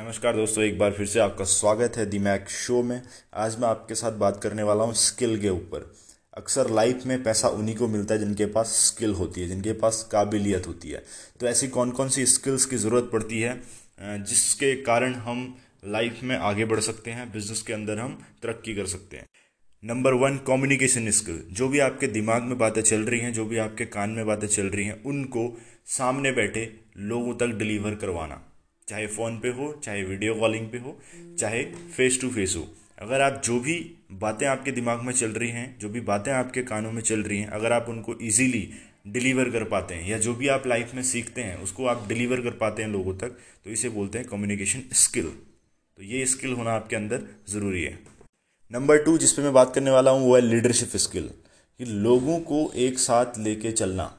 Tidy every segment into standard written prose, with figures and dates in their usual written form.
नमस्कार दोस्तों, एक बार फिर से आपका स्वागत है दी मैक शो में। आज मैं आपके साथ बात करने वाला हूँ स्किल के ऊपर। अक्सर लाइफ में पैसा उन्हीं को मिलता है जिनके पास स्किल होती है, जिनके पास काबिलियत होती है। तो ऐसी कौन कौन सी स्किल्स की ज़रूरत पड़ती है जिसके कारण हम लाइफ में आगे बढ़ सकते हैं, बिजनेस के अंदर हम तरक्की कर सकते हैं। Number 1, communication skill. जो भी आपके दिमाग में बातें चल रही हैं, जो भी आपके कान में बातें चल रही हैं, उनको सामने बैठे लोगों तक डिलीवर करवाना, चाहे फ़ोन पे हो, चाहे वीडियो कॉलिंग पे हो, चाहे फेस टू फेस हो। अगर आप जो भी बातें आपके दिमाग में चल रही हैं, जो भी बातें आपके कानों में चल रही हैं, अगर आप उनको इजीली डिलीवर कर पाते हैं या जो भी आप लाइफ में सीखते हैं उसको आप डिलीवर कर पाते हैं लोगों तक, तो इसे बोलते हैं कम्युनिकेशन स्किल। तो ये स्किल होना आपके अंदर ज़रूरी है। नंबर 2 जिस पे मैं बात करने वाला हूँ वो है लीडरशिप स्किल, कि लोगों को एक साथ लेके चलना,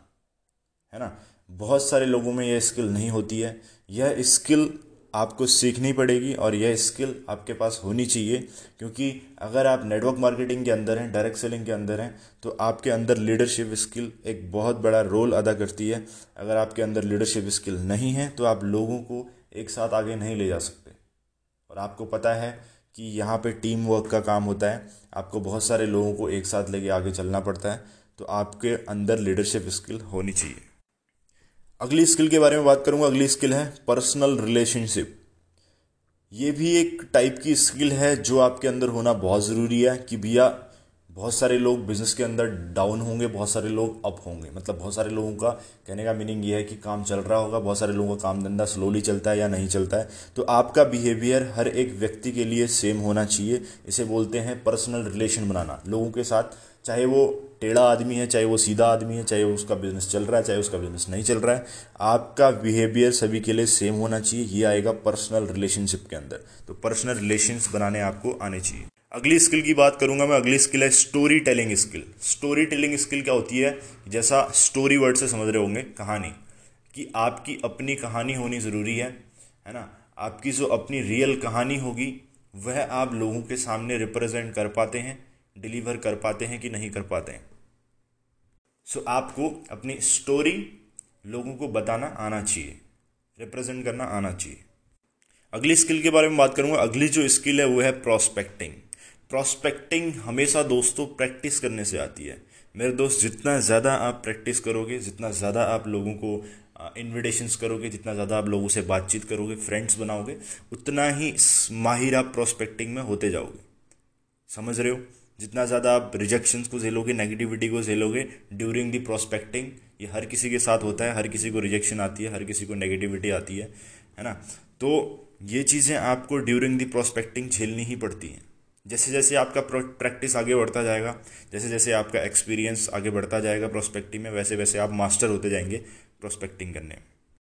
है ना। बहुत सारे लोगों में यह स्किल नहीं होती है। यह स्किल आपको सीखनी पड़ेगी और यह स्किल आपके पास होनी चाहिए, क्योंकि अगर आप नेटवर्क मार्केटिंग के अंदर हैं, डायरेक्ट सेलिंग के अंदर हैं, तो आपके अंदर लीडरशिप स्किल एक बहुत बड़ा रोल अदा करती है। अगर आपके अंदर लीडरशिप स्किल नहीं है तो आप लोगों को एक साथ आगे नहीं ले जा सकते। और आपको पता है कि यहाँ पे टीम वर्क का काम होता है, आपको बहुत सारे लोगों को एक साथ लेके आगे चलना पड़ता है, तो आपके अंदर लीडरशिप स्किल होनी चाहिए। अगली स्किल के बारे में बात करूंगा। अगली स्किल है पर्सनल रिलेशनशिप। ये भी एक टाइप की स्किल है जो आपके अंदर होना बहुत ज़रूरी है, कि भैया बहुत सारे लोग बिजनेस के अंदर डाउन होंगे, बहुत सारे लोग अप होंगे। मतलब बहुत सारे लोगों का कहने का मीनिंग ये है कि काम चल रहा होगा, बहुत सारे लोगों का काम धंधा स्लोली चलता है या नहीं चलता है। तो आपका बिहेवियर हर एक व्यक्ति के लिए सेम होना चाहिए। इसे बोलते हैं पर्सनल रिलेशन बनाना लोगों के साथ, चाहे वो टेढ़ा आदमी है, चाहे वो सीधा आदमी है, चाहे उसका बिजनेस चल रहा है, चाहे उसका बिजनेस नहीं चल रहा है, आपका बिहेवियर सभी के लिए सेम होना चाहिए। ये आएगा पर्सनल रिलेशनशिप के अंदर। तो पर्सनल रिलेशंस बनाने आपको आने चाहिए। अगली स्किल की बात करूंगा मैं। अगली स्किल है story telling skill. Story telling skill क्या होती है, जैसा स्टोरी वर्ड से समझ रहे होंगे, कहानी। कि आपकी अपनी कहानी होनी ज़रूरी है ना। आपकी जो अपनी रियल कहानी होगी वह आप लोगों के सामने रिप्रेजेंट कर पाते हैं, डिलीवर कर पाते हैं कि नहीं कर पाते हैं। सो आपको अपनी स्टोरी लोगों को बताना आना चाहिए, रिप्रेजेंट करना आना चाहिए। अगली स्किल के बारे में बात करूंगा। अगली जो स्किल है वो है प्रॉस्पेक्टिंग। प्रॉस्पेक्टिंग हमेशा दोस्तों प्रैक्टिस करने से आती है। मेरे दोस्त, जितना ज़्यादा आप प्रैक्टिस करोगे, जितना ज़्यादा आप लोगों को इन्विटेशंस करोगे, जितना ज़्यादा आप लोगों से बातचीत करोगे, फ्रेंड्स बनाओगे, उतना ही माहिर आप प्रॉस्पेक्टिंग में होते जाओगे। समझ रहे हो? जितना ज़्यादा आप रिजेक्शंस को झेलोगे, नेगेटिविटी को झेलोगे ड्यूरिंग दी प्रॉस्पेक्टिंग। ये हर किसी के साथ होता है, हर किसी को रिजेक्शन आती है, हर किसी को नेगेटिविटी आती है ना। तो ये चीज़ें आपको ड्यूरिंग दी प्रॉस्पेक्टिंग झेलनी ही पड़ती हैं। जैसे जैसे आपका प्रैक्टिस आगे बढ़ता जाएगा, जैसे जैसे आपका एक्सपीरियंस आगे बढ़ता जाएगा प्रॉस्पेक्टिंग में, वैसे वैसे आप मास्टर होते जाएंगे प्रॉस्पेक्टिंग करने में।